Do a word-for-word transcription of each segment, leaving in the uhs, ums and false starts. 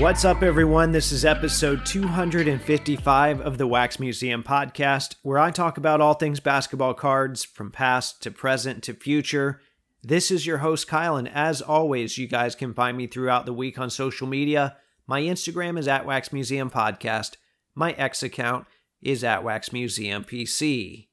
What's up, everyone? This is episode two fifty-five of the Wax Museum Podcast, where I talk about all things basketball cards, from past to present to future. This is your host, Kyle, and as always, you guys can find me throughout the week on social media. My Instagram is at Wax Museum Podcast. My X account is at Wax Museum P C.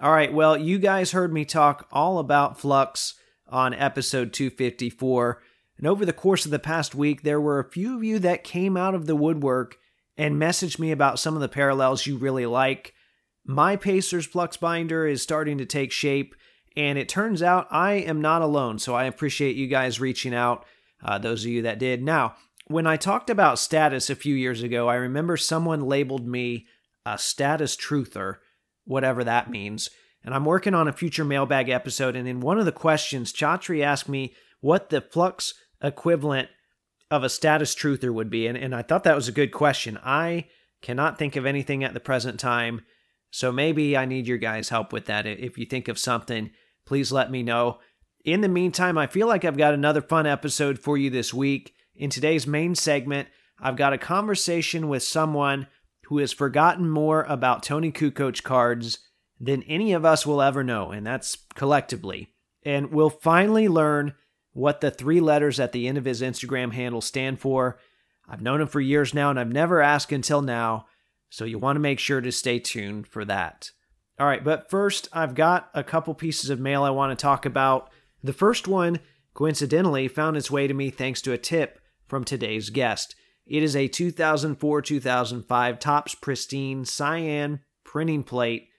All right, well, you guys heard me talk all about Flux on episode two fifty-four. And over the course of the past week, there were a few of you that came out of the woodwork and messaged me about some of the parallels you really like. My Pacers Flux binder is starting to take shape, and it turns out I am not alone, so I appreciate you guys reaching out, uh, those of you that did. Now, when I talked about status a few years ago, I remember someone labeled me a status truther, whatever that means, and I'm working on a future mailbag episode, and in one of the questions, Chatri asked me what the Flux equivalent of a status truther would be, and, and I thought that was a good question. I cannot think of anything at the present time, so maybe I need your guys' help with that. If you think of something, please let me know. In the meantime, I feel like I've got another fun episode for you this week. In today's main segment, I've got a conversation with someone who has forgotten more about Tony Kukoc cards than any of us will ever know, and that's collectively. And we'll finally learn what the three letters at the end of his Instagram handle stand for. I've known him for years now, and I've never asked until now, so you want to make sure to stay tuned for that. All right, but first, I've got a couple pieces of mail I want to talk about. The first one, coincidentally, found its way to me thanks to a tip from today's guest. It is a two thousand four two thousand five Topps Pristine Cyan printing plate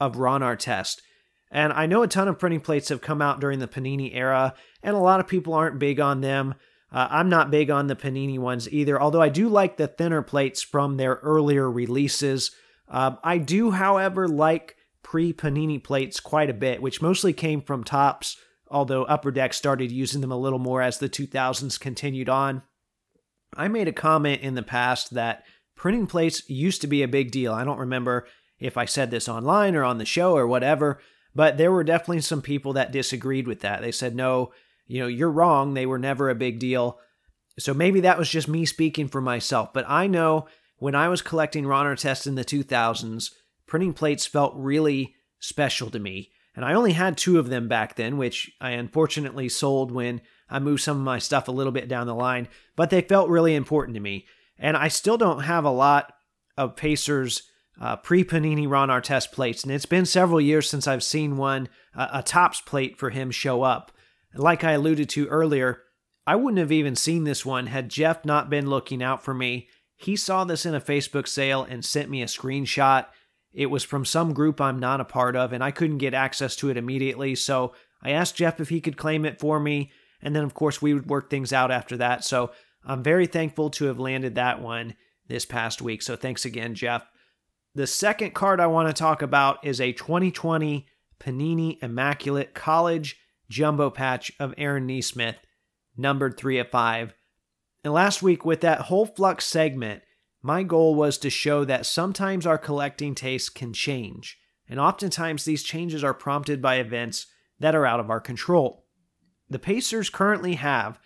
of Ron Artest. And I know a ton of printing plates have come out during the Panini era, and a lot of people aren't big on them. Uh, I'm not big on the Panini ones either, although I do like the thinner plates from their earlier releases. Uh, I do, however, like pre-Panini plates quite a bit, which mostly came from Topps, although Upper Deck started using them a little more as the two thousands continued on. I made a comment in the past that printing plates used to be a big deal. I don't remember if I said this online or on the show or whatever, but there were definitely some people that disagreed with that. They said, no, you know, you're wrong. They were never a big deal. So maybe that was just me speaking for myself. But I know when I was collecting Ron Artest in the two thousands, printing plates felt really special to me. And I only had two of them back then, which I unfortunately sold when I moved some of my stuff a little bit down the line. But they felt really important to me. And I still don't have a lot of Pacers Uh, pre-Panini Ron Artest plates, and it's been several years since I've seen one, uh, a Topps plate for him show up. And like I alluded to earlier, I wouldn't have even seen this one had Jeff not been looking out for me. He saw this in a Facebook sale and sent me a screenshot. It was from some group I'm not a part of, and I couldn't get access to it immediately, so I asked Jeff if he could claim it for me, and then of course we would work things out after that, so I'm very thankful to have landed that one this past week, so thanks again, Jeff. The second card I want to talk about is a twenty twenty Panini Immaculate College Jumbo Patch of Aaron Nesmith, numbered three of five. And last week with that whole Flux segment, my goal was to show that sometimes our collecting tastes can change, and oftentimes these changes are prompted by events that are out of our control. The Pacers currently have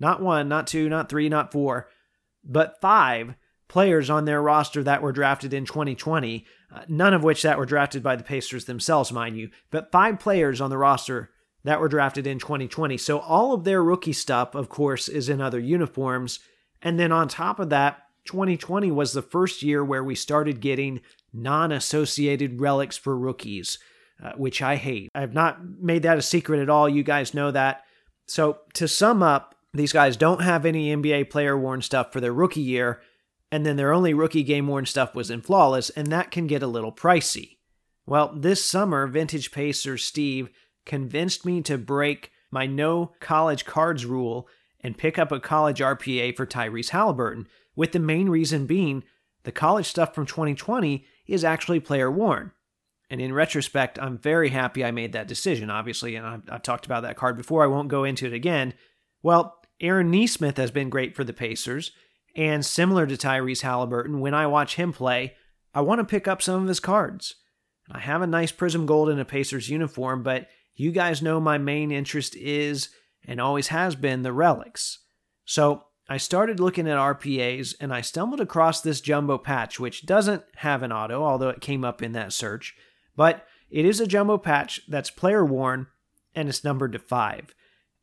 not one, not two, not three, not four, but five players on their roster that were drafted in twenty twenty, uh, none of which that were drafted by the Pacers themselves, mind you, but five players on the roster that were drafted in twenty twenty. So all of their rookie stuff, of course, is in other uniforms. And then on top of that, twenty twenty was the first year where we started getting non-associated relics for rookies, uh, which I hate. I've not made that a secret at all. You guys know that. So to sum up, these guys don't have any N B A player-worn stuff for their rookie year, and then their only rookie game-worn stuff was in Flawless, and that can get a little pricey. Well, this summer, Vintage Pacer Steve convinced me to break my no college cards rule and pick up a college R P A for Tyrese Haliburton, with the main reason being the college stuff from twenty twenty is actually player-worn. And in retrospect, I'm very happy I made that decision, obviously, and I've, I've talked about that card before. I won't go into it again. Well, Aaron Nesmith has been great for the Pacers, and similar to Tyrese Haliburton, when I watch him play, I want to pick up some of his cards. I have a nice Prism Gold in a Pacers uniform, but you guys know my main interest is, and always has been, the relics. So I started looking at R P As and I stumbled across this jumbo patch, which doesn't have an auto, although it came up in that search. But it is a jumbo patch that's player worn and it's numbered to five.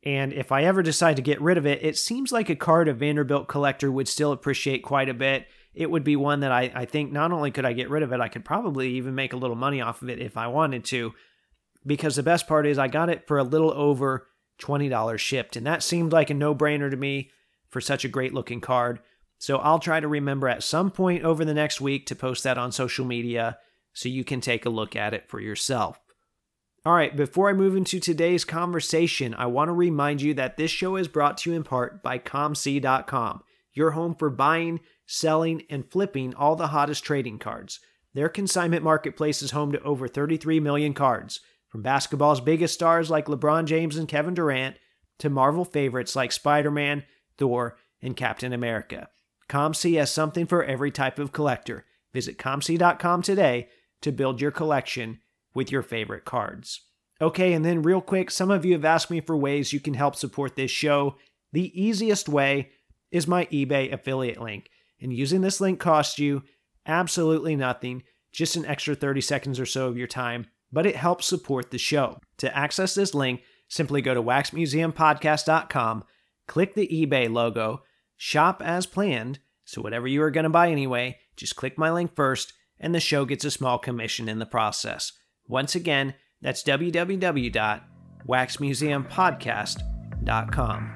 And if I ever decide to get rid of it, it seems like a card a Vanderbilt collector would still appreciate quite a bit. It would be one that I, I think not only could I get rid of it, I could probably even make a little money off of it if I wanted to. Because the best part is I got it for a little over twenty dollars shipped. And that seemed like a no-brainer to me for such a great looking card. So I'll try to remember at some point over the next week to post that on social media so you can take a look at it for yourself. All right, before I move into today's conversation, I want to remind you that this show is brought to you in part by com c dot com, your home for buying, selling, and flipping all the hottest trading cards. Their consignment marketplace is home to over thirty-three million cards, from basketball's biggest stars like LeBron James and Kevin Durant to Marvel favorites like Spider-Man, Thor, and Captain America. ComC has something for every type of collector. Visit com c dot com today to build your collection with your favorite cards. Okay, and then real quick, some of you have asked me for ways you can help support this show. The easiest way is my eBay affiliate link, and using this link costs you absolutely nothing, just an extra thirty seconds or so of your time, but it helps support the show. To access this link, simply go to wax museum podcast dot com, click the eBay logo, shop as planned, so whatever you are going to buy anyway, just click my link first, and the show gets a small commission in the process. Once again, that's w w w dot wax museum podcast dot com.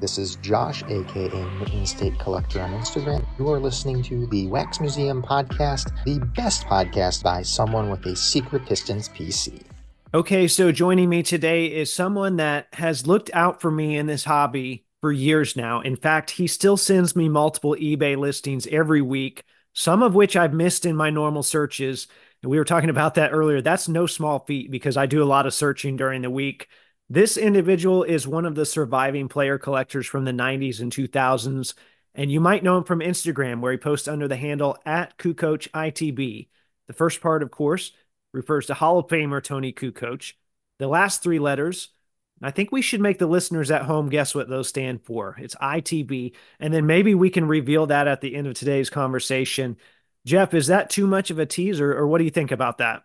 This is Josh, a k a. Michigan State Collector on Instagram. You are listening to the Wax Museum Podcast, the best podcast by someone with a secret Pistons P C. Okay, so joining me today is someone that has looked out for me in this hobby for years now. In fact, he still sends me multiple eBay listings every week, some of which I've missed in my normal searches. And we were talking about that earlier. That's no small feat because I do a lot of searching during the week. This individual is one of the surviving player collectors from the nineties and two thousands. And you might know him from Instagram, where he posts under the handle at Kukoc I T B. The first part, of course, refers to Hall of Famer Tony Kukoc. The last three letters, I think we should make the listeners at home guess what those stand for. It's I T B. And then maybe we can reveal that at the end of today's conversation. Jeff, is that too much of a teaser, or what do you think about that?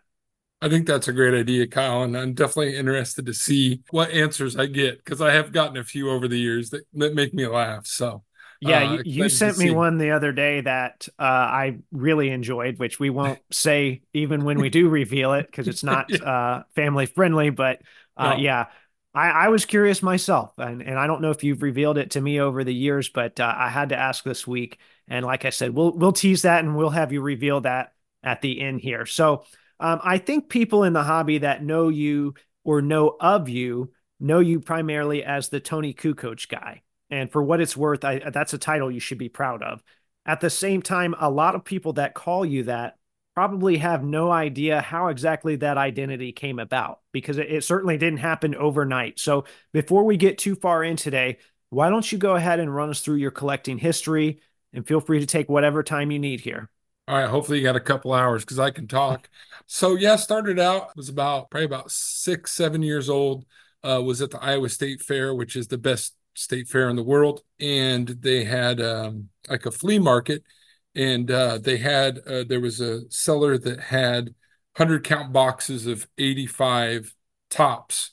I think that's a great idea, Kyle, and I'm definitely interested to see what answers I get, because I have gotten a few over the years that, that make me laugh. So, yeah, uh, you, you sent me one the other day that uh, I really enjoyed, which we won't say even when we do reveal it, because it's not yeah. uh, family friendly. But uh, no. yeah, I, I was curious myself, and, and I don't know if you've revealed it to me over the years, but uh, I had to ask this week. And like I said, we'll we'll tease that and we'll have you reveal that at the end here. So um, I think people in the hobby that know you or know of you, know you primarily as the Tony Kukoc guy. And for what it's worth, I, that's a title you should be proud of. At the same time, a lot of people that call you that probably have no idea how exactly that identity came about, because it, it certainly didn't happen overnight. So before we get too far in today, why don't you go ahead and run us through your collecting history? And feel free to take whatever time you need here. All right. Hopefully you got a couple hours because I can talk. So yeah, started out, was about probably about six, seven years old, uh, was at the Iowa State Fair, which is the best state fair in the world. And they had um, like a flea market, and uh, they had, uh, there was a seller that had one hundred count boxes of eighty-five tops,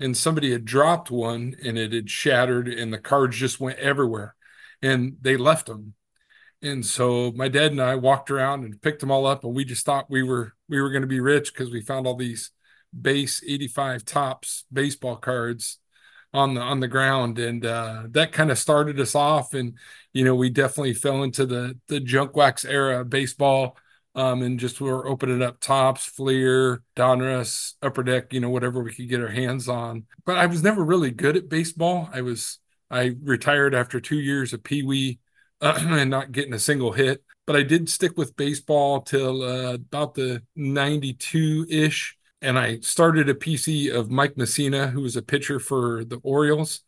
and somebody had dropped one and it had shattered and the cards just went everywhere and they left them. And so my dad and I walked around and picked them all up, and we just thought we were we were going to be rich because we found all these base eighty-five Topps baseball cards on the on the ground. And uh, that kind of started us off. And, you know, we definitely fell into the, the junk wax era of baseball, um, and just we were opening up Topps, Fleer, Donruss, Upper Deck, you know, whatever we could get our hands on. But I was never really good at baseball. I was I retired after two years of Pee Wee. Uh, and not getting a single hit, but I did stick with baseball till uh, about the ninety-two ish. And I started a P C of Mike Messina, who was a pitcher for the Orioles,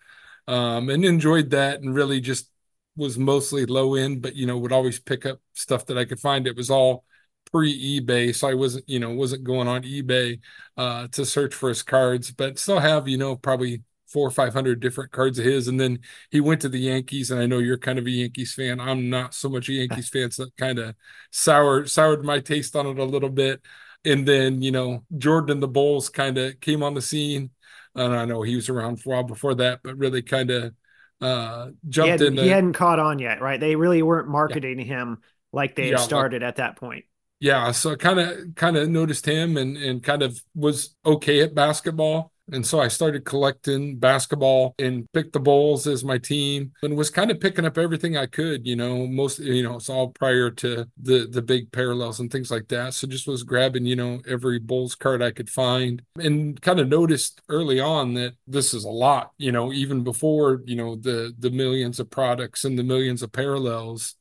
um, and enjoyed that, and really just was mostly low end, but, you know, would always pick up stuff that I could find. It was all pre eBay. So I wasn't, you know, wasn't going on eBay uh, to search for his cards, but still have, you know, probably four or five hundred different cards of his. And then he went to the Yankees, and I know you're kind of a Yankees fan. I'm not so much a Yankees fan, so that kind of soured, soured my taste on it a little bit. And then, you know, Jordan and the Bulls kind of came on the scene. And I know he was around for a while before that, but really kind of uh, jumped in. He hadn't caught on yet, right? They really weren't marketing yeah. him like they yeah, had started like, at that point. Yeah, so I kind of kind of noticed him and and kind of was okay at basketball. And so I started collecting basketball and picked the Bulls as my team and was kind of picking up everything I could, you know, most, you know, it's all prior to the, the big parallels and things like that. So just was grabbing, you know, every Bulls card I could find, and kind of noticed early on that this is a lot, you know, even before, you know, the, the millions of products and the millions of parallels.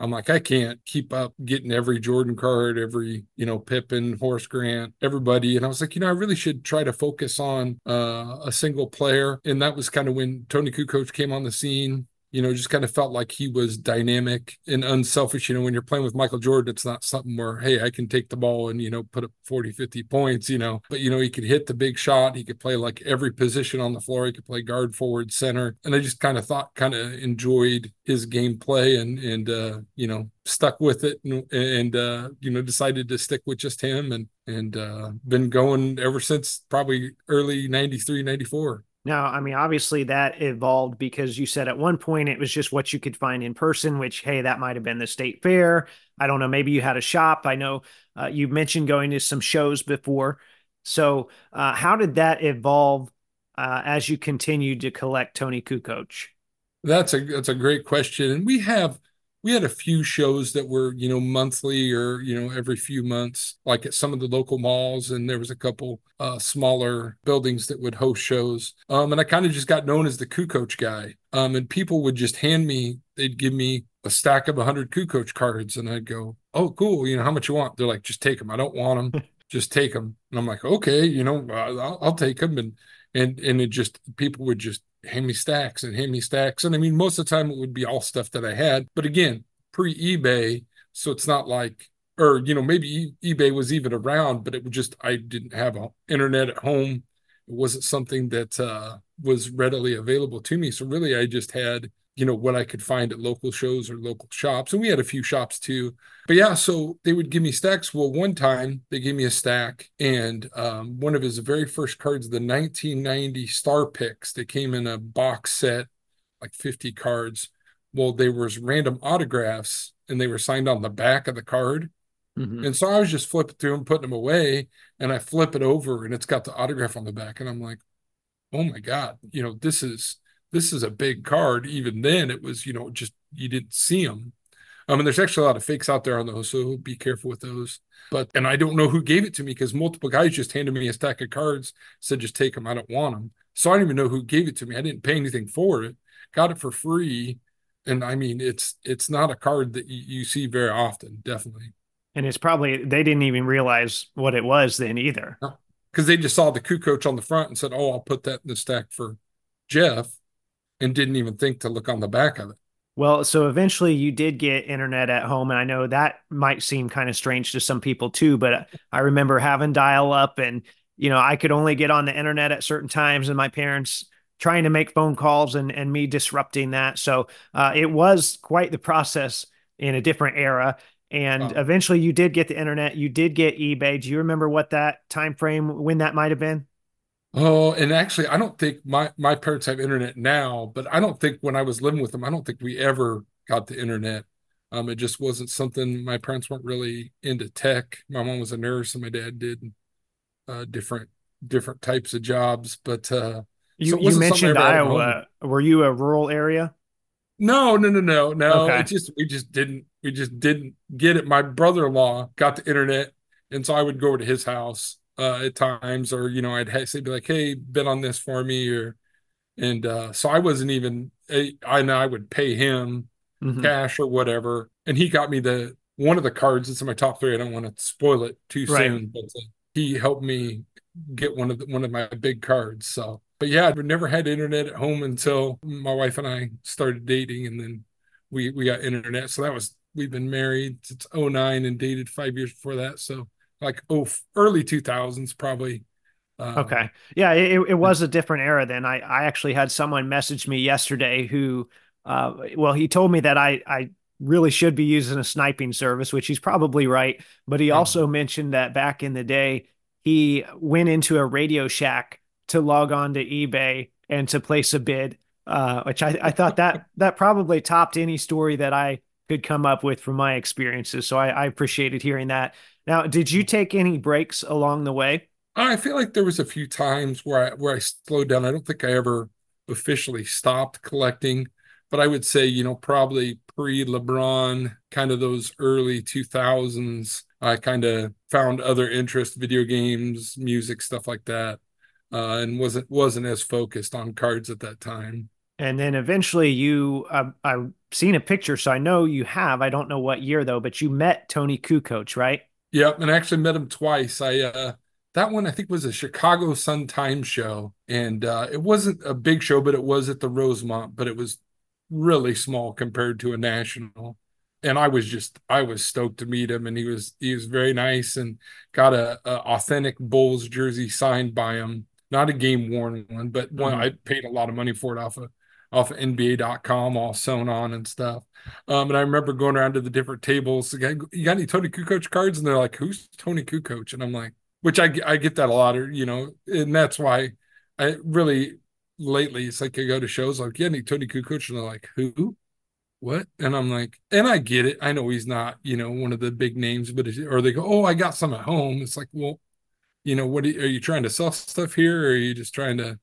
I'm like, I can't keep up getting every Jordan card, every, you know, Pippen, Horace Grant, everybody. And I was like, you know, I really should try to focus on uh, a single player. And that was kind of when Tony Kukoc came on the scene. You know, just kind of felt like he was dynamic and unselfish. You know, when you're playing with Michael Jordan, it's not something where, hey, I can take the ball and, you know, put up forty, fifty points, you know. But, you know, he could hit the big shot. He could play like every position on the floor. He could play guard, forward, center. And I just kind of thought, kind of enjoyed his gameplay and, and uh, you know, stuck with it and, and uh, you know, decided to stick with just him and, and uh, been going ever since probably early ninety-three, ninety-four. No, I mean, obviously that evolved because you said at one point it was just what you could find in person, which, hey, that might have been the state fair. I don't know. Maybe you had a shop. I know uh, you mentioned going to some shows before. So uh, how did that evolve uh, as you continued to collect Tony Kukoc? That's a that's a great question. And we have we had a few shows that were, you know, monthly or, you know, every few months, like at some of the local malls. And there was a couple uh, smaller buildings that would host shows. Um, and I kind of just got known as the Kukoc guy. Um, and people would just hand me, they'd give me a stack of one hundred Kukoc cards. And I'd go, oh, cool. You know, how much you want? They're like, just take them. I don't want them. Just take them. And I'm like, okay, you know, I'll, I'll take them. And, and, and it just, people would just hand me stacks and hand me stacks. And I mean, most of the time it would be all stuff that I had, but again, pre-eBay. So it's not like, or, you know, maybe e- eBay was even around, but it was just, I didn't have an internet at home. It wasn't something that uh, was readily available to me. So really I just had, you know, what I could find at local shows or local shops. And we had a few shops too, but yeah, so they would give me stacks. Well, one time they gave me a stack and um, one of his very first cards, the nineteen ninety Star Picks, they came in a box set, like fifty cards. Well, there was random autographs and they were signed on the back of the card. Mm-hmm. And so I was just flipping through them, putting them away, and I flip it over and it's got the autograph on the back. And I'm like, oh my God, you know, this is, this is a big card. Even then it was, you know, just, you didn't see them. I mean, there's actually a lot of fakes out there on those, so be careful with those. But, and I don't know who gave it to me because multiple guys just handed me a stack of cards, said, just take them. I don't want them. So I don't even know who gave it to me. I didn't pay anything for it. Got it for free. And I mean, it's, it's not a card that you, you see very often, definitely. And it's probably, they didn't even realize what it was then either. Because they just saw the Kukoc on the front and said, oh, I'll put that in the stack for Jeff. And didn't even think to look on the back of it. Well, so eventually you did get internet at home. And I know that might seem kind of strange to some people too, but I remember having dial up and, you know, I could only get on the internet at certain times and my parents trying to make phone calls and, and me disrupting that. So uh, it was quite the process in a different era. And wow. Eventually you did get the internet, you did get eBay. Do you remember what that time frame, when that might've been? Oh, and actually, I don't think my, my parents have internet now, but I don't think when I was living with them, I don't think we ever got the internet. Um, it just wasn't something, my parents weren't really into tech. My mom was a nurse and my dad did uh, different different types of jobs. But uh, you, so you mentioned Iowa. Were you a rural area? No, no, no, no, no. Okay. It just we just didn't we just didn't get it. My brother-in-law got the internet, and so I would go to his house. Uh, at times, or, you know, I'd have, say, be like, hey, bet on this for me. Or, and uh, so I wasn't even, I, I know I would pay him mm-hmm. cash or whatever. And he got me the, one of the cards that's in my top three. I don't want to spoil it too right. soon, but he helped me get one of the, one of my big cards. So, but yeah, I never had internet at home until my wife and I started dating, and then we, we got internet. So that was, we've been married since oh nine and dated five years before that. So like, oh, early two thousands, probably Um, okay. Yeah, it, it was a different era then. I, I actually had someone message me yesterday who, uh, well, he told me that I, I really should be using a sniping service, which he's probably right. But he also mm-hmm. mentioned that back in the day, he went into a Radio Shack to log on to eBay and to place a bid, uh, which I, I thought that that probably topped any story that I could come up with from my experiences. So I, I appreciated hearing that. Now, did you take any breaks along the way? I feel like there was a few times where I, where I slowed down. I don't think I ever officially stopped collecting, but I would say, you know, probably pre-LeBron, kind of those early two thousands, I kind of found other interests, video games, music, stuff like that, uh, and wasn't wasn't as focused on cards at that time. And then eventually you, uh, I've seen a picture, so I know you have, I don't know what year though, but you met Tony Kukoc, right? Yep, and I actually met him twice. I uh, That one, I think, was a Chicago Sun-Times show, and uh, it wasn't a big show, but it was at the Rosemont, but it was really small compared to a national. And I was just, I was stoked to meet him, and he was he was very nice, and got a, a authentic Bulls jersey signed by him, not a game-worn one, but one I paid a lot of money for it off of, off of N B A dot com, all sewn on and stuff. Um, and I remember going around to the different tables, you got, you got any Tony Kukoc cards? And they're like, who's Tony Kukoc? And I'm like, Which I, I get that a lot, or, you know, and that's why I really lately, it's like I go to shows like, yeah, I need Tony Kukoc, and they're like, who? What? And I'm like, and I get it. I know he's not, you know, one of the big names, but, or they go, oh, I got some at home. It's like, well, you know, what are you, are you trying to sell stuff here? Or are you just trying to,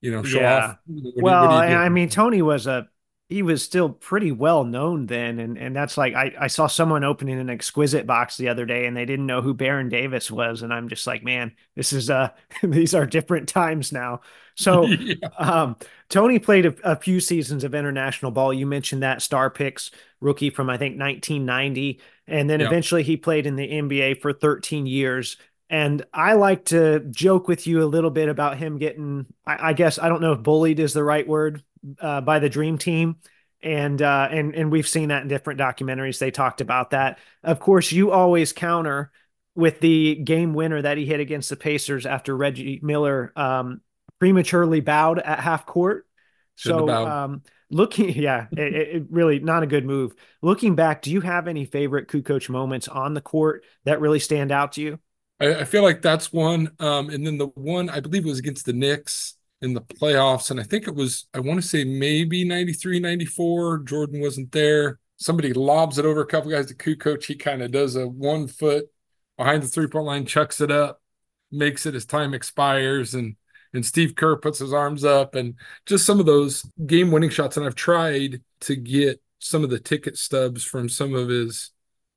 you know, show yeah. off? What, well, what I mean, Tony was a, he was still pretty well known then. And, and that's like, I, I saw someone opening an exquisite box the other day and they didn't know who Baron Davis was. And I'm just like, man, this is uh these are different times now. So yeah. um, Tony played a, a few seasons of international ball. You mentioned that Star Picks rookie from, I think, nineteen ninety. And then yeah. eventually he played in the N B A for thirteen years. And I like to joke with you a little bit about him getting, I, I guess, I don't know if bullied is the right word, Uh, by the Dream Team. And, uh, and, and we've seen that in different documentaries. They talked about that. Of course, you always counter with the game winner that he hit against the Pacers after Reggie Miller um, prematurely bowed at half court. So um, looking, yeah, it, it really not a good move. Looking back, do you have any favorite Kukoc moments on the court that really stand out to you? I, I feel like that's one. Um, and then the one, I believe it was against the Knicks in the playoffs, and I think it was, I want to say maybe ninety-three, ninety-four, Jordan wasn't there. Somebody lobs it over a couple guys to Kukoc. He kind of does a one foot behind the three-point line, chucks it up, makes it as time expires, and and Steve Kerr puts his arms up, and just some of those game-winning shots. And I've tried to get some of the ticket stubs from some of his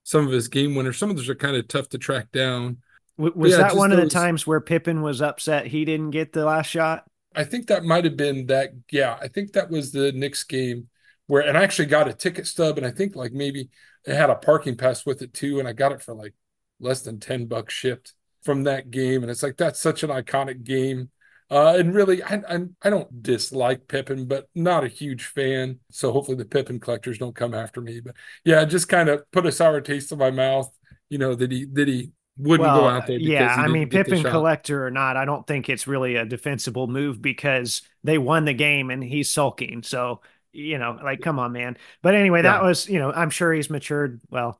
some of his game winners. Some of those are kind of tough to track down. Was yeah, that one those... of the times where Pippen was upset he didn't get the last shot? I think that might have been that. Yeah, I think that was the Knicks game where, and I actually got a ticket stub, and I think like maybe it had a parking pass with it too, and I got it for like less than ten bucks shipped from that game. And it's like, that's such an iconic game. Uh, and really, I, I I don't dislike Pippen, but not a huge fan. So hopefully the Pippen collectors don't come after me. But yeah, just kind of put a sour taste in my mouth, you know, that he that he. Wouldn't well, go out there. Yeah, I mean, Pippen collector or not, I don't think it's really a defensible move because they won the game and he's sulking. So, you know, like, come on, man. But anyway, that yeah. was, you know, I'm sure he's matured. Well,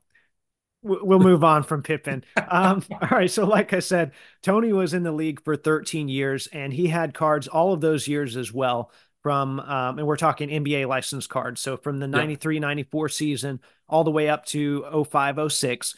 we'll move on from Pippen. Um, all right. So like I said, Tony was in the league for thirteen years and he had cards all of those years as well from, um, and we're talking N B A license cards. So from the ninety-three ninety-four yeah. season all the way up to oh five oh six.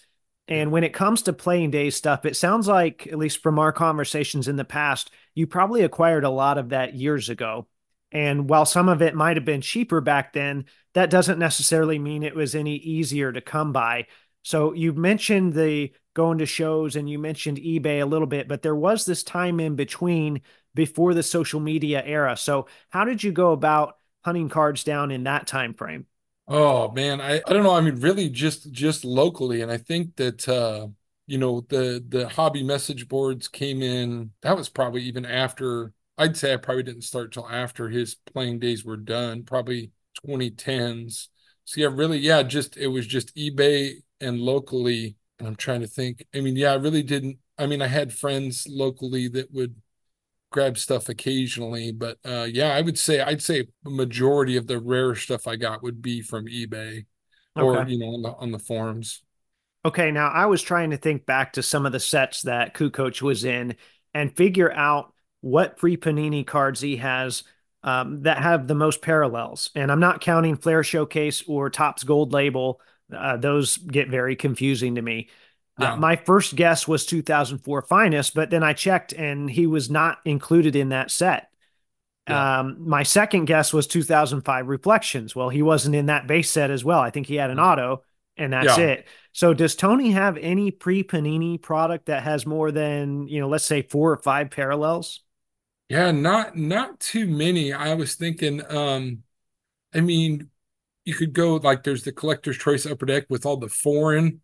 And when it comes to playing day stuff, it sounds like, at least from our conversations in the past, you probably acquired a lot of that years ago. And while some of it might have been cheaper back then, that doesn't necessarily mean it was any easier to come by. So you mentioned the going to shows and you mentioned eBay a little bit, but there was this time in between before the social media era. So how did you go about hunting cards down in that time frame? Oh, man, I, I don't know. I mean, really just just locally. And I think that, uh, you know, the, the hobby message boards came in. That was probably even after, I'd say I probably didn't start till after his playing days were done, probably twenty tens. So, yeah, really, yeah, just it was just eBay and locally. And I'm trying to think. I mean, yeah, I really didn't. I mean, I had friends locally that would grab stuff occasionally, but uh, yeah, I would say I'd say majority of the rare stuff I got would be from eBay or okay. you know on the on the forums. Okay, now I was trying to think back to some of the sets that Kukoc was in and figure out what free Panini cards he has um, that have the most parallels. And I'm not counting Flair Showcase or Topps Gold Label. Uh, those get very confusing to me. Yeah. Uh, my first guess was two thousand four Finest, but then I checked and he was not included in that set. Yeah. Um, my second guess was two thousand five Reflections. Well, he wasn't in that base set as well. I think he had an auto and that's yeah. it. So does Tony have any pre-Panini product that has more than, you know, let's say four or five parallels? Yeah, not not too many. I was thinking, um, I mean, you could go like there's the Collector's Choice Upper Deck with all the foreign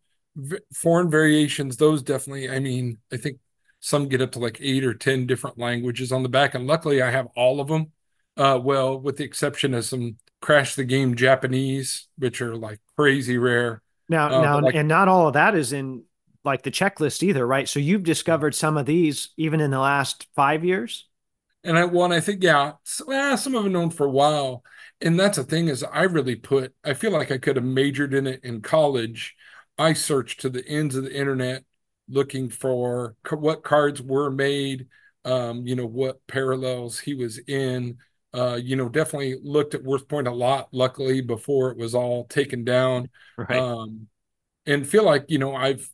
foreign variations. Those definitely, I mean, I think some get up to like eight or ten different languages on the back. And luckily I have all of them. Uh, well, with the exception of some Crash the Game Japanese, which are like crazy rare. Now, uh, now like, and not all of that is in like the checklist either, right? So you've discovered some of these even in the last five years? And I one, I think, yeah, so, well, some of them known for a while. And that's the thing is I really put, I feel like I could have majored in it in college. I searched to the ends of the internet looking for co- what cards were made, um, you know, what parallels he was in, uh, you know, definitely looked at WorthPoint a lot, luckily, before it was all taken down. Right. Um, and feel like, you know, I've,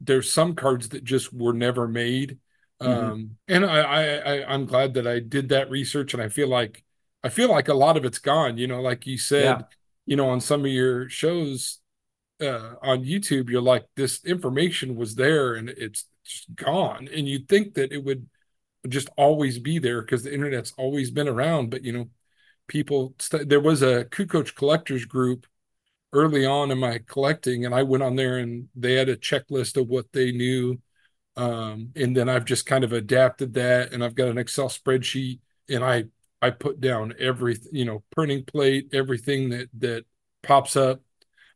there's some cards that just were never made. Mm-hmm. Um, and I, I, I, I'm glad that I did that research and I feel like, I feel like a lot of it's gone, you know, like you said, yeah. you know, on some of your shows uh, on YouTube, you're like, this information was there and it's just gone. And you'd think that it would just always be there because the internet's always been around. But, you know, people, st- there was a Kukoc collectors group early on in my collecting and I went on there and they had a checklist of what they knew. Um, and then I've just kind of adapted that and I've got an Excel spreadsheet and I, I put down every, you know, printing plate, everything that, that pops up.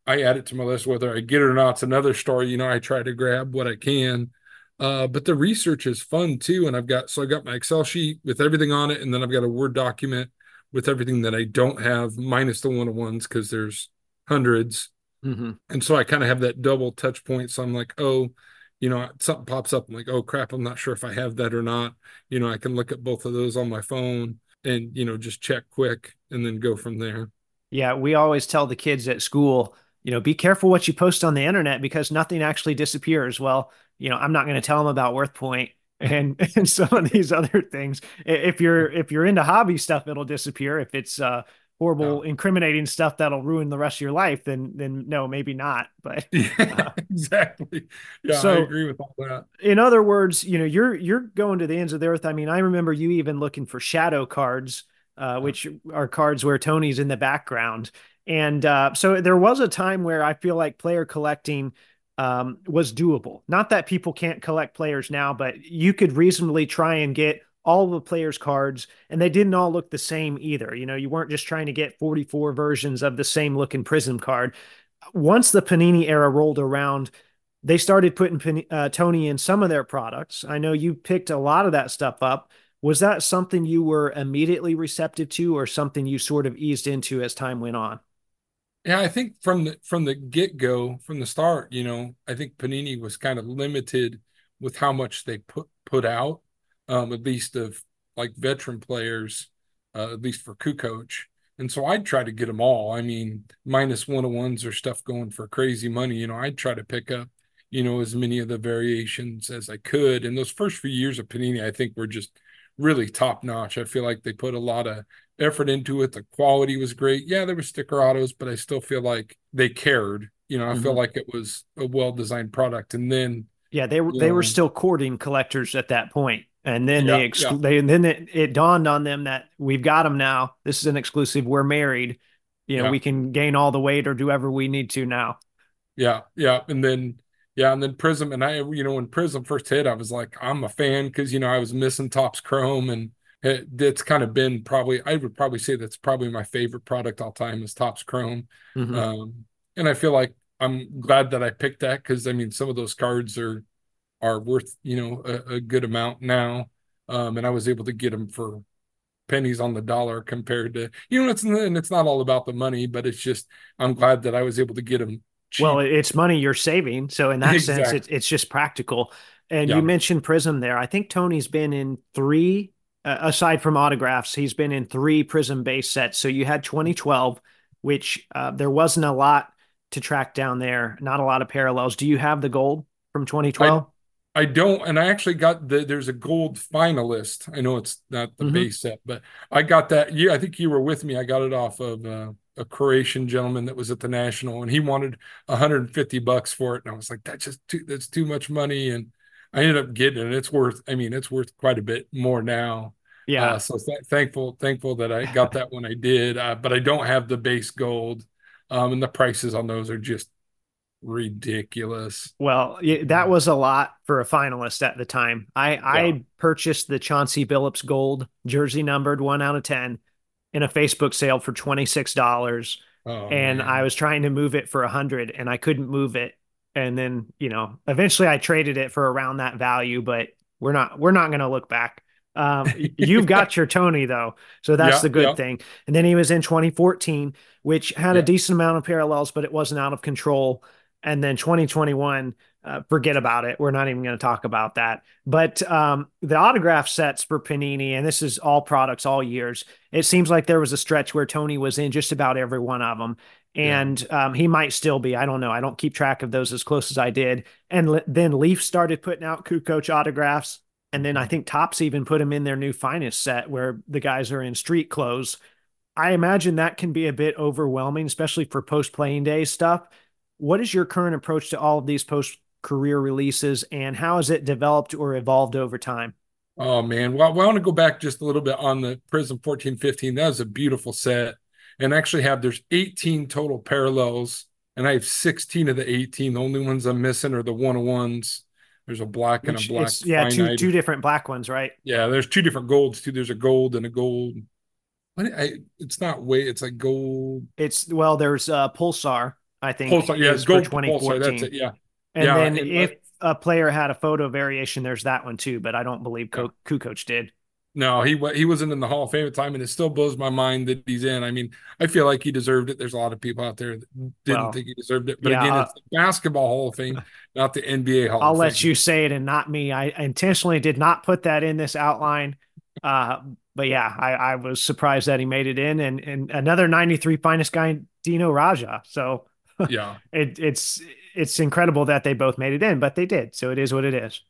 I add it to my list, whether I get it or not. It's another story. You know, I try to grab what I can, uh, but the research is fun too. And I've got, so I got my Excel sheet with everything on it. And then I've got a Word document with everything that I don't have minus the one-on-ones because there's hundreds. Mm-hmm. And so I kind of have that double touch point. So I'm like, oh, you know, something pops up. I'm like, oh crap, I'm not sure if I have that or not. You know, I can look at both of those on my phone. And, you know, just check quick and then go from there. Yeah, we always tell the kids at school, you know, be careful what you post on the internet because nothing actually disappears. Well, you know, I'm not going to tell them about WorthPoint and, and some of these other things. If you're if you're into hobby stuff, it'll disappear. If it's uh, horrible, yeah. incriminating stuff that'll ruin the rest of your life, then then no, maybe not. But uh, yeah, exactly. Yeah, so, I agree with all that. In other words, you know, you're you're going to the ends of the earth. I mean, I remember you even looking for shadow cards, uh, which are cards where Tony's in the background. And uh, so there was a time where I feel like player collecting um, was doable. Not that people can't collect players now, but you could reasonably try and get all the players' cards, and they didn't all look the same either. You know, you weren't just trying to get forty-four versions of the same looking Prism card. Once the Panini era rolled around, they started putting uh, Tony in some of their products. I know you picked a lot of that stuff up. Was that something you were immediately receptive to or something you sort of eased into as time went on? Yeah, I think from the, from the get-go, from the start, you know, I think Panini was kind of limited with how much they put, put out. Um, at least of like veteran players, uh, at least for Kukoc. And so I'd try to get them all. I mean, minus one-on-ones or stuff going for crazy money. You know, I'd try to pick up, you know, as many of the variations as I could. And those first few years of Panini, I think were just really top-notch. I feel like they put a lot of effort into it. The quality was great. Yeah, there were sticker autos, but I still feel like they cared. You know, I mm-hmm. feel like it was a well-designed product. And then... Yeah, they were, they know, were still courting collectors at that point. And then yeah, they, ex- yeah. they, and then it, it dawned on them that we've got them now. This is an exclusive. We're married. You know, yeah. we can gain all the weight or do whatever we need to now. Yeah. Yeah. And then, yeah. And then Prism and I, you know, when Prism first hit, I was like, I'm a fan. Cause you know, I was missing Topps Chrome and it, it's kind of been probably, I would probably say that's probably my favorite product all time is Topps Chrome. Mm-hmm. Um, and I feel like I'm glad that I picked that. Cause I mean, some of those cards are, are worth, you know, a, a good amount now. Um, and I was able to get them for pennies on the dollar compared to, you know, it's, and it's not all about the money, but it's just, I'm glad that I was able to get them cheap. Well, it's money you're saving. So in that exactly. sense, it's, it's just practical. And yeah. you mentioned Prism there. I think Tony's been in three, uh, aside from autographs, he's been in three Prism base sets. So you had twenty twelve, which uh, there wasn't a lot to track down there. Not a lot of parallels. Do you have the gold from twenty twelve? I, I don't. And I actually got the, there's a gold finalist. I know it's not the mm-hmm. base set, but I got that. Yeah. I think you were with me. I got it off of uh, a Croatian gentleman that was at the National, and he wanted one hundred fifty bucks for it. And I was like, that's just too, that's too much money. And I ended up getting it. It's worth, I mean, it's worth quite a bit more now. Yeah. Uh, so th- thankful, thankful that I got that when I did, uh, but I don't have the base gold. Um, and the prices on those are just ridiculous. Well, that was a lot for a finalist at the time. I, yeah. I purchased the Chauncey Billups gold jersey numbered one out of ten in a Facebook sale for twenty-six dollars. Oh, and man. I was trying to move it for a hundred and I couldn't move it. And then, you know, eventually I traded it for around that value, but we're not, we're not going to look back. Um, you've got your Tony though. So that's yeah, the good yeah. thing. And then he was in twenty fourteen, which had yeah. a decent amount of parallels, but it wasn't out of control. And then twenty twenty-one, uh, forget about it. We're not even going to talk about that, but, um, the autograph sets for Panini, and this is all products, all years. It seems like there was a stretch where Tony was in just about every one of them. And um, he might still be. I don't know. I don't keep track of those as close as I did. And le- then Leaf started putting out Kukoc autographs. And then I think Topps even put him in their new Finest set where the guys are in street clothes. I imagine that can be a bit overwhelming, especially for post-playing day stuff. What is your current approach to all of these post-career releases, and how has it developed or evolved over time? Oh, man. Well, I want to go back just a little bit on the Prism fourteen fifteen. That was a beautiful set. And actually have, there's eighteen total parallels, and I have sixteen of the eighteen. The only ones I'm missing are the one-on-ones. There's a black Which and a black. Yeah, two, two different black ones, right? Yeah, there's two different golds, too. There's a gold and a gold. What, I, it's not way, it's like gold. It's, well, there's uh, Pulsar, I think. Pulsar, yeah, it's gold for Pulsar, that's it, yeah. And yeah, then and, if uh, a player had a photo variation, there's that one, too, but I don't believe yeah. Kukoc did. No, he he wasn't in the Hall of Fame at the time, and it still blows my mind that he's in. I mean, I feel like he deserved it. There's a lot of people out there that didn't well, think he deserved it. But yeah, again, it's the Basketball Hall of Fame, not the N B A Hall I'll of Fame. I'll let you say it and not me. I intentionally did not put that in this outline. Uh, but, yeah, I, I was surprised that he made it in. And, and another ninety-three finest guy, Dino Raja. So, yeah, it, it's it's incredible that they both made it in, but they did. So it is what it is.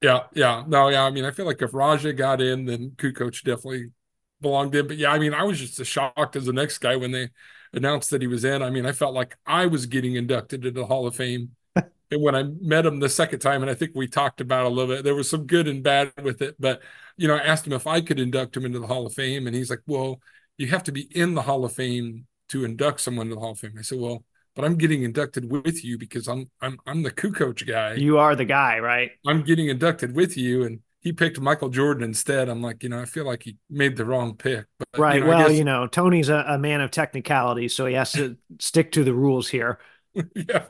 Yeah, yeah. No, yeah. I mean, I feel like if Raja got in, then Kukoc definitely belonged in. But yeah, I mean, I was just as shocked as the next guy when they announced that he was in. I mean, I felt like I was getting inducted into the Hall of Fame. And when I met him the second time, and I think we talked about it a little bit, there was some good and bad with it. But, you know, I asked him if I could induct him into the Hall of Fame. And he's like, well, you have to be in the Hall of Fame to induct someone to the Hall of Fame. I said, well, but I'm getting inducted with you because I'm I'm I'm the Kukoc guy. You are the guy, right? I'm getting inducted with you, and he picked Michael Jordan instead. I'm like, you know, I feel like he made the wrong pick. But, right. You know, well, I guess... you know, Tony's a, a man of technicality, so he has to stick to the rules here. Yeah.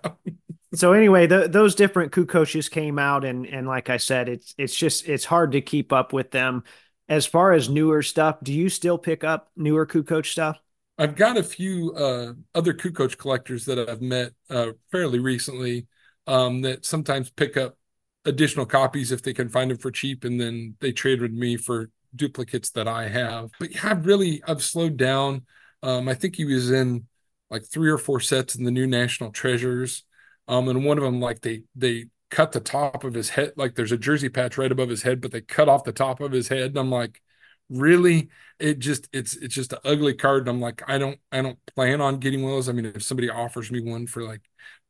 So anyway, the, those different Kukocs came out, and and like I said, it's it's just it's hard to keep up with them. As far as newer stuff, do you still pick up newer Kukoc stuff? I've got a few uh, other Kukoc collectors that I've met uh, fairly recently um, that sometimes pick up additional copies if they can find them for cheap, and then they trade with me for duplicates that I have. But yeah, I've really, I've slowed down. Um, I think he was in like three or four sets in the new National Treasures. Um, and one of them, like they, they cut the top of his head. Like there's a jersey patch right above his head, but they cut off the top of his head. And I'm like, really, it just it's it's just an ugly card, and I'm like, I don't I don't plan on getting one of those. I mean, if somebody offers me one for like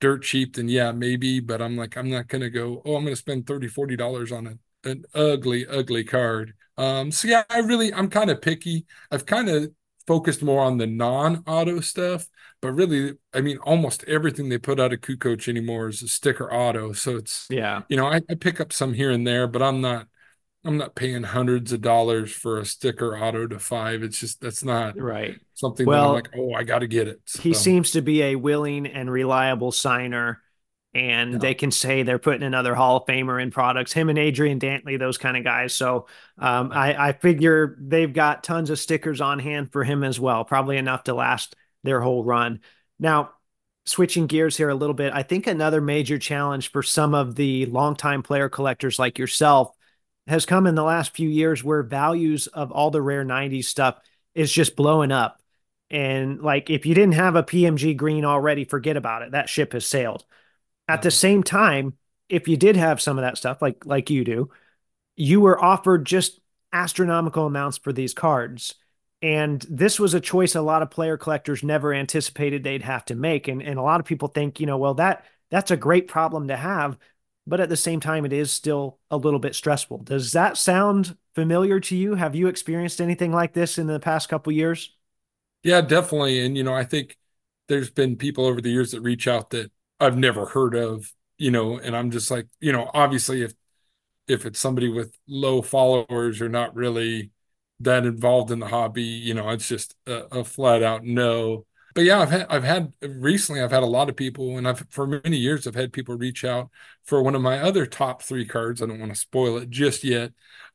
dirt cheap, then yeah, maybe, but I'm like, I'm not gonna go, oh, I'm gonna spend thirty dollars, forty dollars on a, an ugly ugly card. Um so yeah, I really I'm kind of picky. I've kind of focused more on the non-auto stuff, but really, I mean, almost everything they put out of Kukoc anymore is a sticker auto, so it's, yeah, you know, I, I pick up some here and there, but I'm not I'm not paying hundreds of dollars for a sticker auto to five. It's just, that's not right. Something well, that I'm like, oh, I got to get it. So. He seems to be a willing and reliable signer. and no. they can say they're putting another Hall of Famer in products, him and Adrian Dantley, those kind of guys. So um, I, I figure they've got tons of stickers on hand for him as well, probably enough to last their whole run. Now, switching gears here a little bit, I think another major challenge for some of the longtime player collectors like yourself has come in the last few years, where values of all the rare nineties stuff is just blowing up. And like, if you didn't have a P M G green already, forget about it. That ship has sailed. At the same time, if you did have some of that stuff, like, like you do, you were offered just astronomical amounts for these cards. And this was a choice a lot of player collectors never anticipated they'd have to make. And, and a lot of people think, you know, well, that that's a great problem to have, but at the same time, it is still a little bit stressful. Does that sound familiar to you? Have you experienced anything like this in the past couple of years? Yeah, definitely. And, you know, I think there's been people over the years that reach out that I've never heard of, you know, and I'm just like, you know, obviously if, if it's somebody with low followers, you're not really that involved in the hobby, you know, it's just a, a flat out no. But yeah, I've had, I've had recently, I've had a lot of people, and I've, for many years, I've had people reach out for one of my other top three cards. I don't want to spoil it just yet,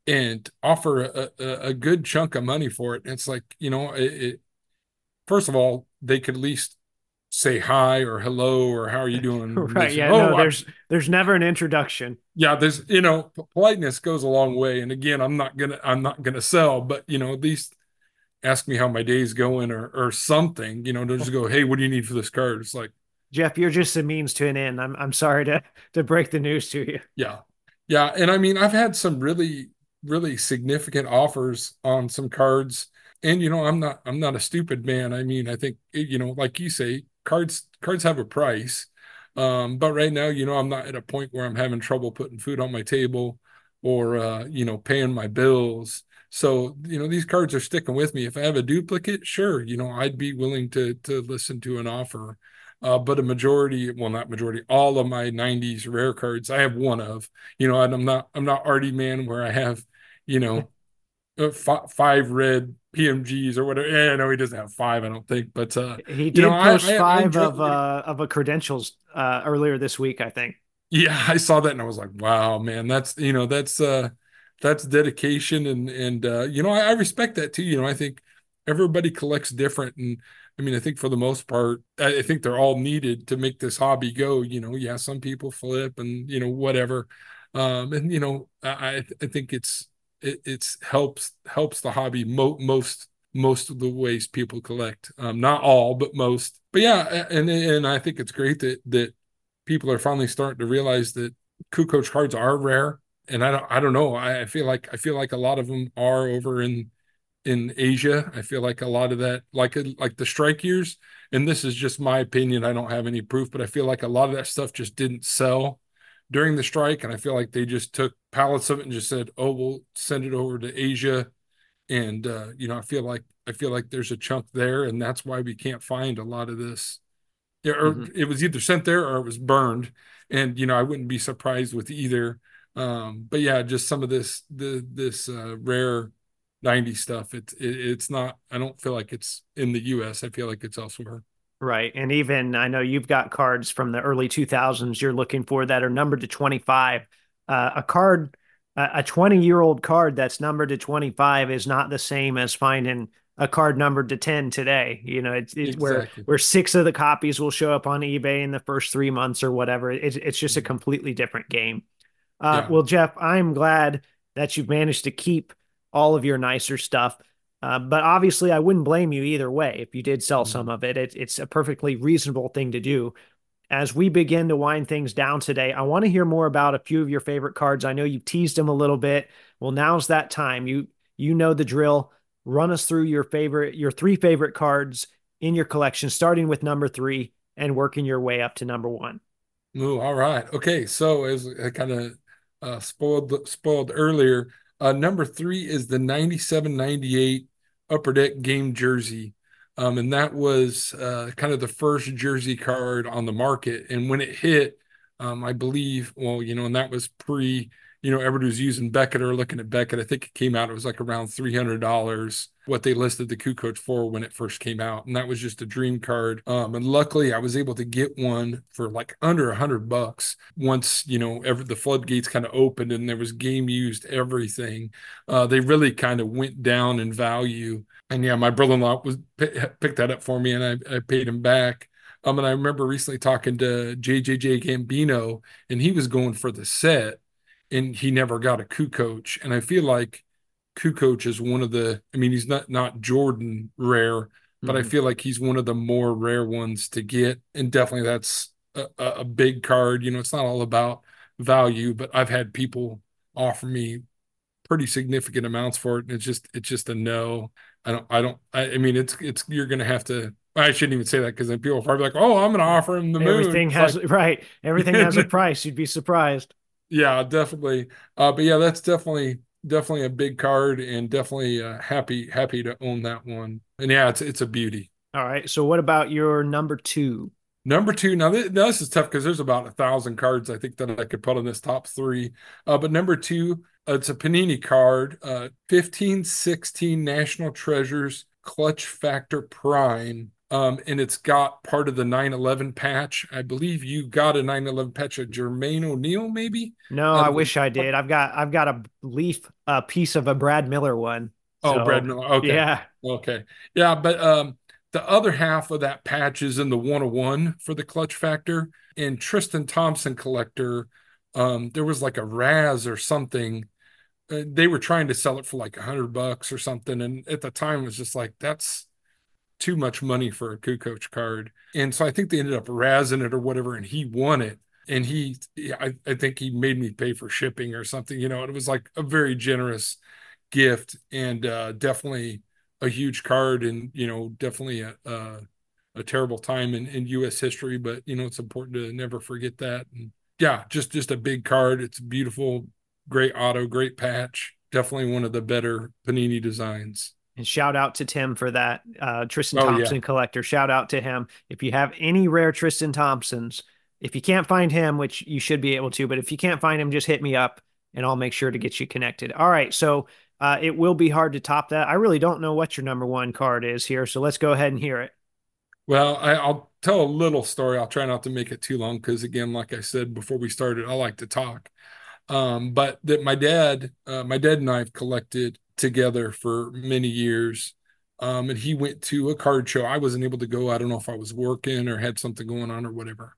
and offer a, a, a good chunk of money for it. And it's like, you know, it, it, first of all, they could at least say hi or hello, or how are you doing? Right. Say, yeah. Oh, no, there's, I, there's never an introduction. Yeah. There's, you know, politeness goes a long way. And again, I'm not going to, I'm not going to sell, but you know, at least ask me how my day's going, or or something, you know, to just go, hey, what do you need for this card? It's like, Jeff, you're just a means to an end. I'm I'm sorry to to break the news to you. Yeah. Yeah. And I mean, I've had some really, really significant offers on some cards. And, you know, I'm not, I'm not a stupid man. I mean, I think, you know, like you say, cards, cards have a price. Um, but right now, you know, I'm not at a point where I'm having trouble putting food on my table, or, uh, you know, paying my bills. So, you know, these cards are sticking with me. If I have a duplicate, sure, you know, I'd be willing to to listen to an offer. Uh, but a majority, well, not majority, all of my nineties rare cards, I have one of, you know, and I'm not, I'm not Artie Man where I have, you know, f- five red P M Gs or whatever. Yeah, no, he doesn't have five, I don't think. But uh, he did you know, post I, I, five I of uh, of a credentials uh, earlier this week, I think. Yeah, I saw that and I was like, wow, man, that's, you know, that's. Uh, That's dedication. And, and uh, you know, I, I respect that too. You know, I think everybody collects different. And I mean, I think for the most part, I, I think they're all needed to make this hobby go. You know, yeah, some people flip and, you know, whatever. Um, and, you know, I I think it's, it it's helps, helps the hobby mo- most, most of the ways people collect. Um, not all, but most. But yeah, and, and I think it's great that, that people are finally starting to realize that Kukoc cards are rare. And I don't, I don't know. I, I feel like, I feel like a lot of them are over in, in Asia. I feel like a lot of that, like, like the strike years, and this is just my opinion, I don't have any proof, but I feel like a lot of that stuff just didn't sell during the strike. And I feel like they just took pallets of it and just said, oh, we'll send it over to Asia. And, uh, you know, I feel like, I feel like there's a chunk there, and that's why we can't find a lot of this. Yeah, or mm-hmm. It was either sent there or it was burned. And, you know, I wouldn't be surprised with either. Um, but yeah, just some of this, the, this, uh, rare nineties stuff. It's, it, it's not, I don't feel like it's in the U S I feel like it's elsewhere. Right. And even, I know you've got cards from the early two thousands you're looking for that are numbered to twenty-five, uh, a card, uh, a twenty year old card that's numbered to twenty-five is not the same as finding a card numbered to ten today. You know, it's, it's exactly. where, where six of the copies will show up on eBay in the first three months or whatever. It's, it's just a completely different game. Uh, yeah. Well, Jeff, I'm glad that you've managed to keep all of your nicer stuff, uh, but obviously I wouldn't blame you either way if you did sell mm-hmm. some of it. it. It's a perfectly reasonable thing to do. As we begin to wind things down today, I want to hear more about a few of your favorite cards. I know you teased them a little bit. Well, now's that time. You you know the drill. Run us through your favorite, your three favorite cards in your collection, starting with number three and working your way up to number one. Ooh, all right. Okay, so as I kind of Uh, spoiled spoiled earlier. Uh, number three is the ninety-seven ninety-eight Upper Deck game jersey. Um, and that was uh, kind of the first jersey card on the market. And when it hit, um, I believe, well, you know, and that was pre, you know, everybody was using Beckett or looking at Beckett. I think it came out, it was like around three hundred dollars. what they listed the Kukoc for when it first came out. And that was just a dream card. Um, and luckily I was able to get one for like under a hundred bucks once, you know, every, the floodgates kind of opened and there was game used everything. Uh, they really kind of went down in value. And yeah, my brother-in-law was p- picked that up for me and I, I paid him back. Um, and I remember recently talking to J J J Gambino and he was going for the set and he never got a Kukoc. And I feel like Kukoc is one of the, I mean, he's not, not Jordan rare, but mm-hmm. I feel like he's one of the more rare ones to get. And definitely that's a, a big card. You know, it's not all about value, but I've had people offer me pretty significant amounts for it. And it's just, it's just a no. I don't, I don't, I, I mean, it's, it's, you're going to have to, I shouldn't even say that because then people are probably like, oh, I'm going to offer him the moon. Everything has, like, right. Everything has a price. You'd be surprised. Yeah, definitely. Uh, but yeah, that's definitely, definitely a big card and definitely uh, happy, happy to own that one. And yeah, it's, it's a beauty. All right. So what about your number two? Number two. Now, th- now this is tough because there's about a thousand cards I think that I could put on this top three. Uh, but number two, uh, it's a Panini card, uh, fifteen sixteen National Treasures Clutch Factor Prime. Um, and it's got part of the nine eleven patch. I believe you got a nine eleven patch of Jermaine O'Neal, maybe? No, um, I wish I did. I've got I've got a Leaf uh, piece of a Brad Miller one. Oh, so, Brad Miller. Okay. Yeah. Okay. Yeah, but um, the other half of that patch is in the one oh one for the Clutch Factor. And Tristan Thompson collector, um, there was like a Raz or something. Uh, they were trying to sell it for like a hundred bucks or something. And at the time, it was just like, that's too much money for a Kukoc card. And so I think they ended up razzing it or whatever, and he won it. And he, I, I think he made me pay for shipping or something, you know, it was like a very generous gift and uh, definitely a huge card and, you know, definitely a, a, a terrible time in, in U S history, but you know, it's important to never forget that. And yeah, just, just a big card. It's beautiful, great auto, great patch. Definitely one of the better Panini designs. And shout out to Tim for that, uh, Tristan oh, Thompson yeah. collector. Shout out to him. If you have any rare Tristan Thompsons, if you can't find him, which you should be able to, but if you can't find him, just hit me up and I'll make sure to get you connected. All right. So uh, it will be hard to top that. I really don't know what your number one card is here. So let's go ahead and hear it. Well, I, I'll tell a little story. I'll try not to make it too long because, again, like I said before we started, I like to talk. Um, but that my dad, uh, my dad and I have collected together for many years. Um, and he went to a card show. I wasn't able to go. I don't know if I was working or had something going on or whatever.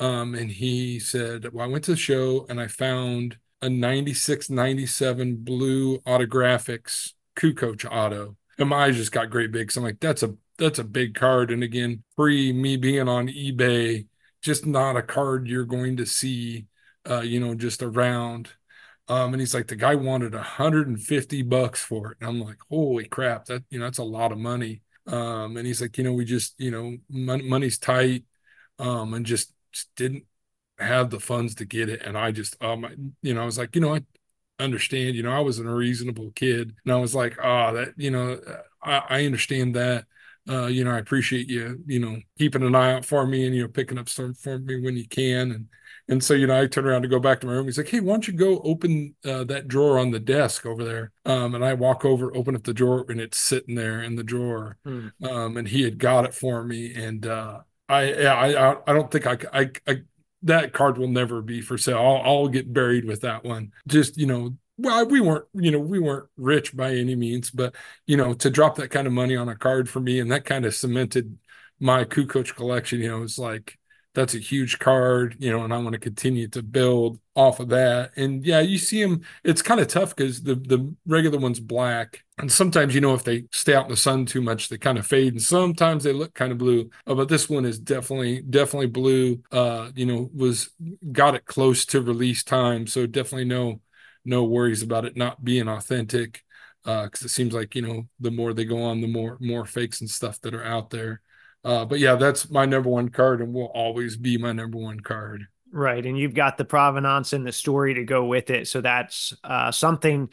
Um, and he said, well, I went to the show and I found a ninety-six ninety-seven blue autographics Kukoc auto. And my eyes just got great big. So I'm like, that's a, that's a big card. And again, pre me being on eBay, just not a card you're going to see, uh, you know, just around. Um, and he's like, the guy wanted a hundred fifty bucks for it. And I'm like, holy crap, that, you know, that's a lot of money. Um, and he's like, you know, we just, you know, mon- money's tight, um, and just, just didn't have the funds to get it. And I just, um, I, you know, I was like, you know, I understand, you know, I was an unreasonable kid and I was like, ah, oh, that, you know, I, I understand that. Uh, you know, I appreciate you, you know, keeping an eye out for me and, you know, picking up stuff for me when you can. And, and so, you know, I turn around to go back to my room. He's like, hey, why don't you go open uh, that drawer on the desk over there? Um, and I walk over, open up the drawer, and it's sitting there in the drawer. Hmm. Um, and he had got it for me. And uh, I, I, I don't think I, I, I, that card will never be for sale. I'll, I'll get buried with that one. Just, you know, well, we weren't, you know, we weren't rich by any means, but, you know, to drop that kind of money on a card for me, and that kind of cemented my Kukoc collection, you know, it's like, that's a huge card, you know, and I want to continue to build off of that. And yeah, you see them, it's kind of tough because the, the regular one's black. And sometimes, you know, if they stay out in the sun too much, they kind of fade. And sometimes they look kind of blue. Uh, but this one is definitely, definitely blue, uh, you know, was got it close to release time. So definitely no, no worries about it not being authentic. Uh, because it seems like, you know, the more they go on, the more, more fakes and stuff that are out there. Uh, but yeah, that's my number one card and will always be my number one card. Right. And you've got the provenance and the story to go with it. So that's uh, something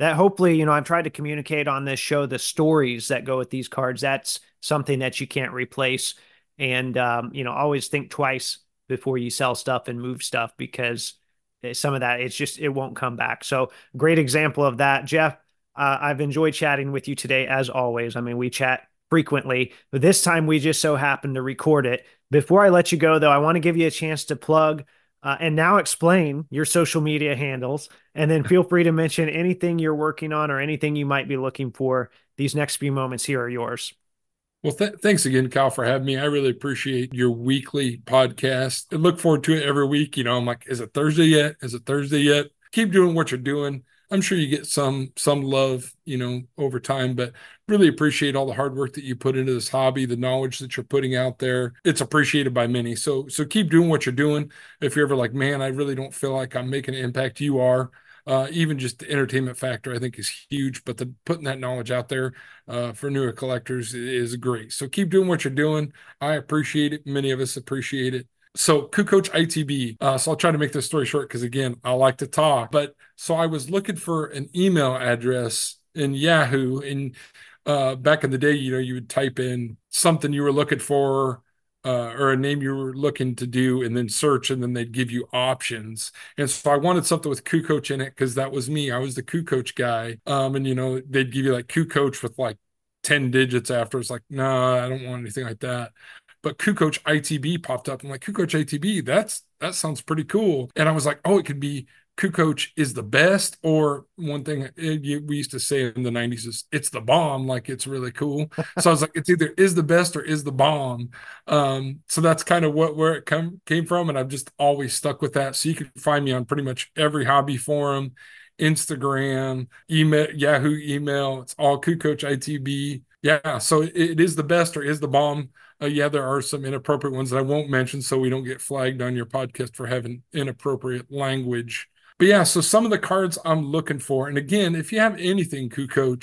that hopefully, you know, I've tried to communicate on this show, the stories that go with these cards. That's something that you can't replace. And, um, you know, always think twice before you sell stuff and move stuff, because some of that, it's just, it won't come back. So great example of that, Jeff. Uh, I've enjoyed chatting with you today, as always. I mean, we chat frequently, but this time we just so happened to record it. Before I let you go, though, I want to give you a chance to plug uh, and now explain your social media handles, and then feel free to mention anything you're working on or anything you might be looking for. These next few moments here are yours. Well, th- thanks again, Kyle, for having me. I really appreciate your weekly podcast. I look forward to it every week. You know, I'm like, is it Thursday yet? Is it Thursday yet? Keep doing what you're doing. I'm sure you get some some love, you know, over time, but really appreciate all the hard work that you put into this hobby, the knowledge that you're putting out there. It's appreciated by many. So so keep doing what you're doing. If you're ever like, man, I really don't feel like I'm making an impact, you are. Uh, even just the entertainment factor, I think, is huge. But the, putting that knowledge out there uh, for newer collectors is great. So keep doing what you're doing. I appreciate it. Many of us appreciate it. So Kukoc I T B. Uh, so I'll try to make this story short because, again, I like to talk. But so I was looking for an email address in Yahoo. And uh, back in the day, you know, you would type in something you were looking for, Uh, or a name you were looking to do, and then search, and then they'd give you options. And so I wanted something with Kukoc in it because that was me. I was the Kukoc guy. Um, and, you know, they'd give you like Kukoc with like ten digits after. It's like, no, nah, I don't want anything like that. But Kukoc I T B popped up. I'm like, Kukoc I T B, that's that sounds pretty cool. And I was like, oh, it could be Kukoc is the best, or one thing it, we used to say in the nineties is it's the bomb, like it's really cool. So I was like, it's either is the best or is the bomb. Um, so that's kind of what where it come, came from, and I've just always stuck with that. So you can find me on pretty much every hobby forum, Instagram, email, Yahoo email. It's all Kukoc I T B. Yeah, so it, it is the best or is the bomb. Uh, yeah, there are some inappropriate ones that I won't mention so we don't get flagged on your podcast for having inappropriate language. But yeah, so some of the cards I'm looking for. And again, if you have anything, Kukoc,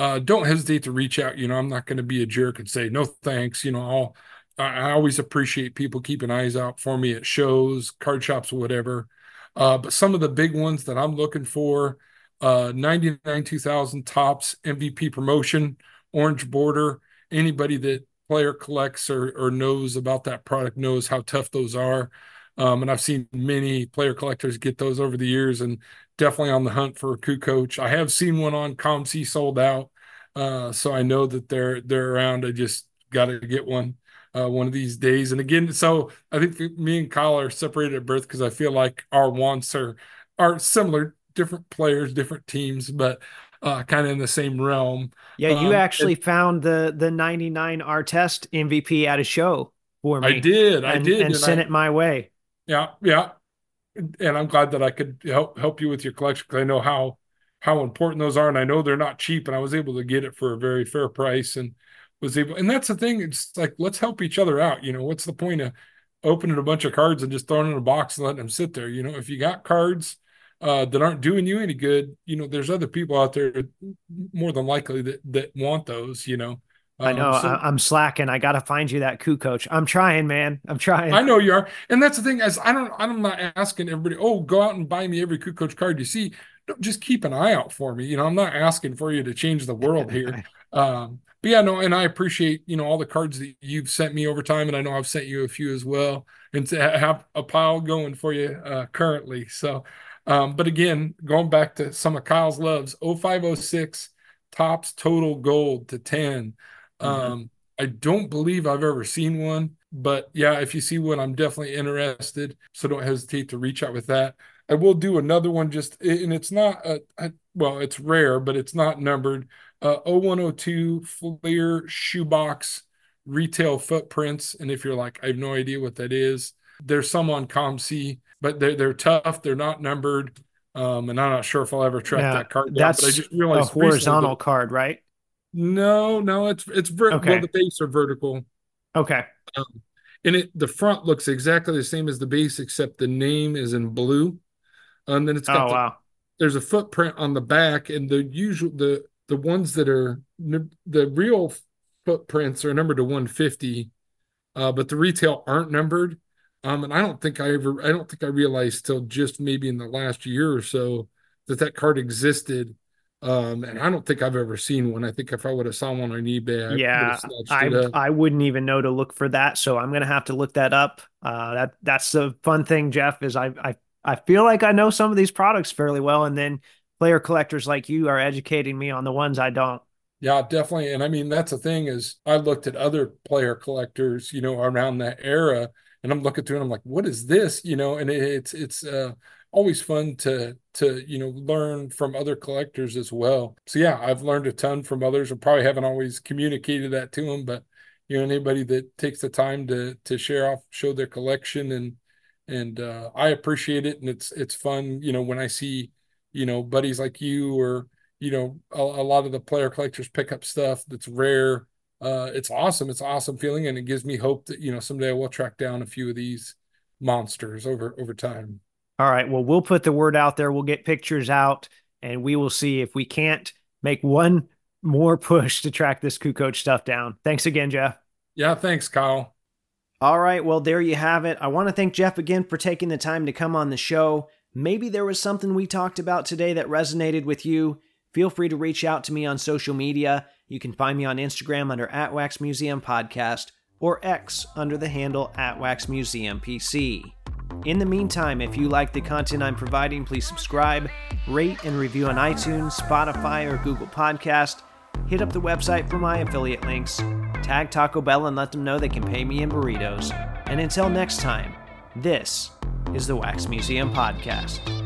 uh, don't hesitate to reach out. You know, I'm not going to be a jerk and say, no, thanks. You know, I'll, I always appreciate people keeping eyes out for me at shows, card shops, whatever. Uh, but some of the big ones that I'm looking for, uh, ninety-nine two thousand Topps M V P promotion, orange border. Anybody that player collects or, or knows about that product knows how tough those are. Um, and I've seen many player collectors get those over the years, and definitely on the hunt for a Kukoc. I have seen one on ComC sold out, uh, so I know that they're they're around. I just got to get one uh, one of these days. And again, so I think me and Kyle are separated at birth because I feel like our wants are are similar, different players, different teams, but uh, kind of in the same realm. Yeah, you um, actually it, found the the ninety-nine Artest M V P at a show for me. I did, I and, did, and, and sent I, it my way. Yeah, yeah, and I'm glad that I could help help you with your collection because I know how how important those are, and I know they're not cheap. And I was able to get it for a very fair price, and was able. And that's the thing; it's like let's help each other out. You know, what's the point of opening a bunch of cards and just throwing them in a box and letting them sit there? You know, if you got cards uh, that aren't doing you any good, you know, there's other people out there more than likely that that want those. You know. I know um, so, I, I'm slacking. I got to find you that Kukoc. I'm trying, man. I'm trying. I know you are. And that's the thing is I don't, I'm not asking everybody, oh, go out and buy me every Kukoc card you see. No, just keep an eye out for me. You know, I'm not asking for you to change the world here. um, but yeah, no. And I appreciate, you know, all the cards that you've sent me over time. And I know I've sent you a few as well, and to have a pile going for you uh, currently. So, um, but again, going back to some of Kyle's loves, oh five oh six Topps total gold to ten. Um, I don't believe I've ever seen one, but yeah, if you see one, I'm definitely interested. So don't hesitate to reach out with that. I will do another one just, and it's not, a, a well, it's rare, but it's not numbered. Uh, oh one oh two Fleer Shoebox Retail Footprints. And if you're like, I have no idea what that is. There's some on ComC, but they're, they're tough. They're not numbered. Um, and I'm not sure if I'll ever track yeah, that card down, but I just realized a horizontal that, card, right? No, no, it's it's vertical. Okay. Well, the base are vertical. Okay. Um, and it the front looks exactly the same as the base, except the name is in blue. And then it's got oh, the, wow. There's a footprint on the back, and the usual the the ones that are the real footprints are numbered to one fifty, uh, but the retail aren't numbered. Um, and I don't think I ever I don't think I realized till just maybe in the last year or so that that card existed. Um, and I don't think I've ever seen one. I think if I would have saw one on eBay, I yeah, I, I wouldn't even know to look for that. So I'm going to have to look that up. Uh, that that's the fun thing, Jeff, is I, I, I feel like I know some of these products fairly well. And then player collectors like you are educating me on the ones I don't. Yeah, definitely. And I mean, that's the thing is I looked at other player collectors, you know, around that era, and I'm looking through and I'm like, what is this? You know, and it, it's, it's uh, always fun to, to, you know, learn from other collectors as well. So yeah, I've learned a ton from others. I probably haven't always communicated that to them, but you know, anybody that takes the time to, to share off, show their collection, and, and uh, I appreciate it. And it's, it's fun, you know, when I see, you know, buddies like you, or, you know, a, a lot of the player collectors pick up stuff that's rare. Uh, it's awesome. It's an awesome feeling. And it gives me hope that, you know, someday I will track down a few of these monsters over, over time. All right. Well, we'll put the word out there. We'll get pictures out, and we will see if we can't make one more push to track this Kukoc stuff down. Thanks again, Jeff. Yeah. Thanks, Kyle. All right. Well, there you have it. I want to thank Jeff again for taking the time to come on the show. Maybe there was something we talked about today that resonated with you. Feel free to reach out to me on social media. You can find me on Instagram under at Wax Museum Podcast, or X under the handle at Wax Museum P C. In the meantime, if you like the content I'm providing, please subscribe, rate, and review on iTunes, Spotify, or Google Podcast. Hit up the website for my affiliate links. Tag Taco Bell and let them know they can pay me in burritos. And until next time, this is the Wax Museum Podcast.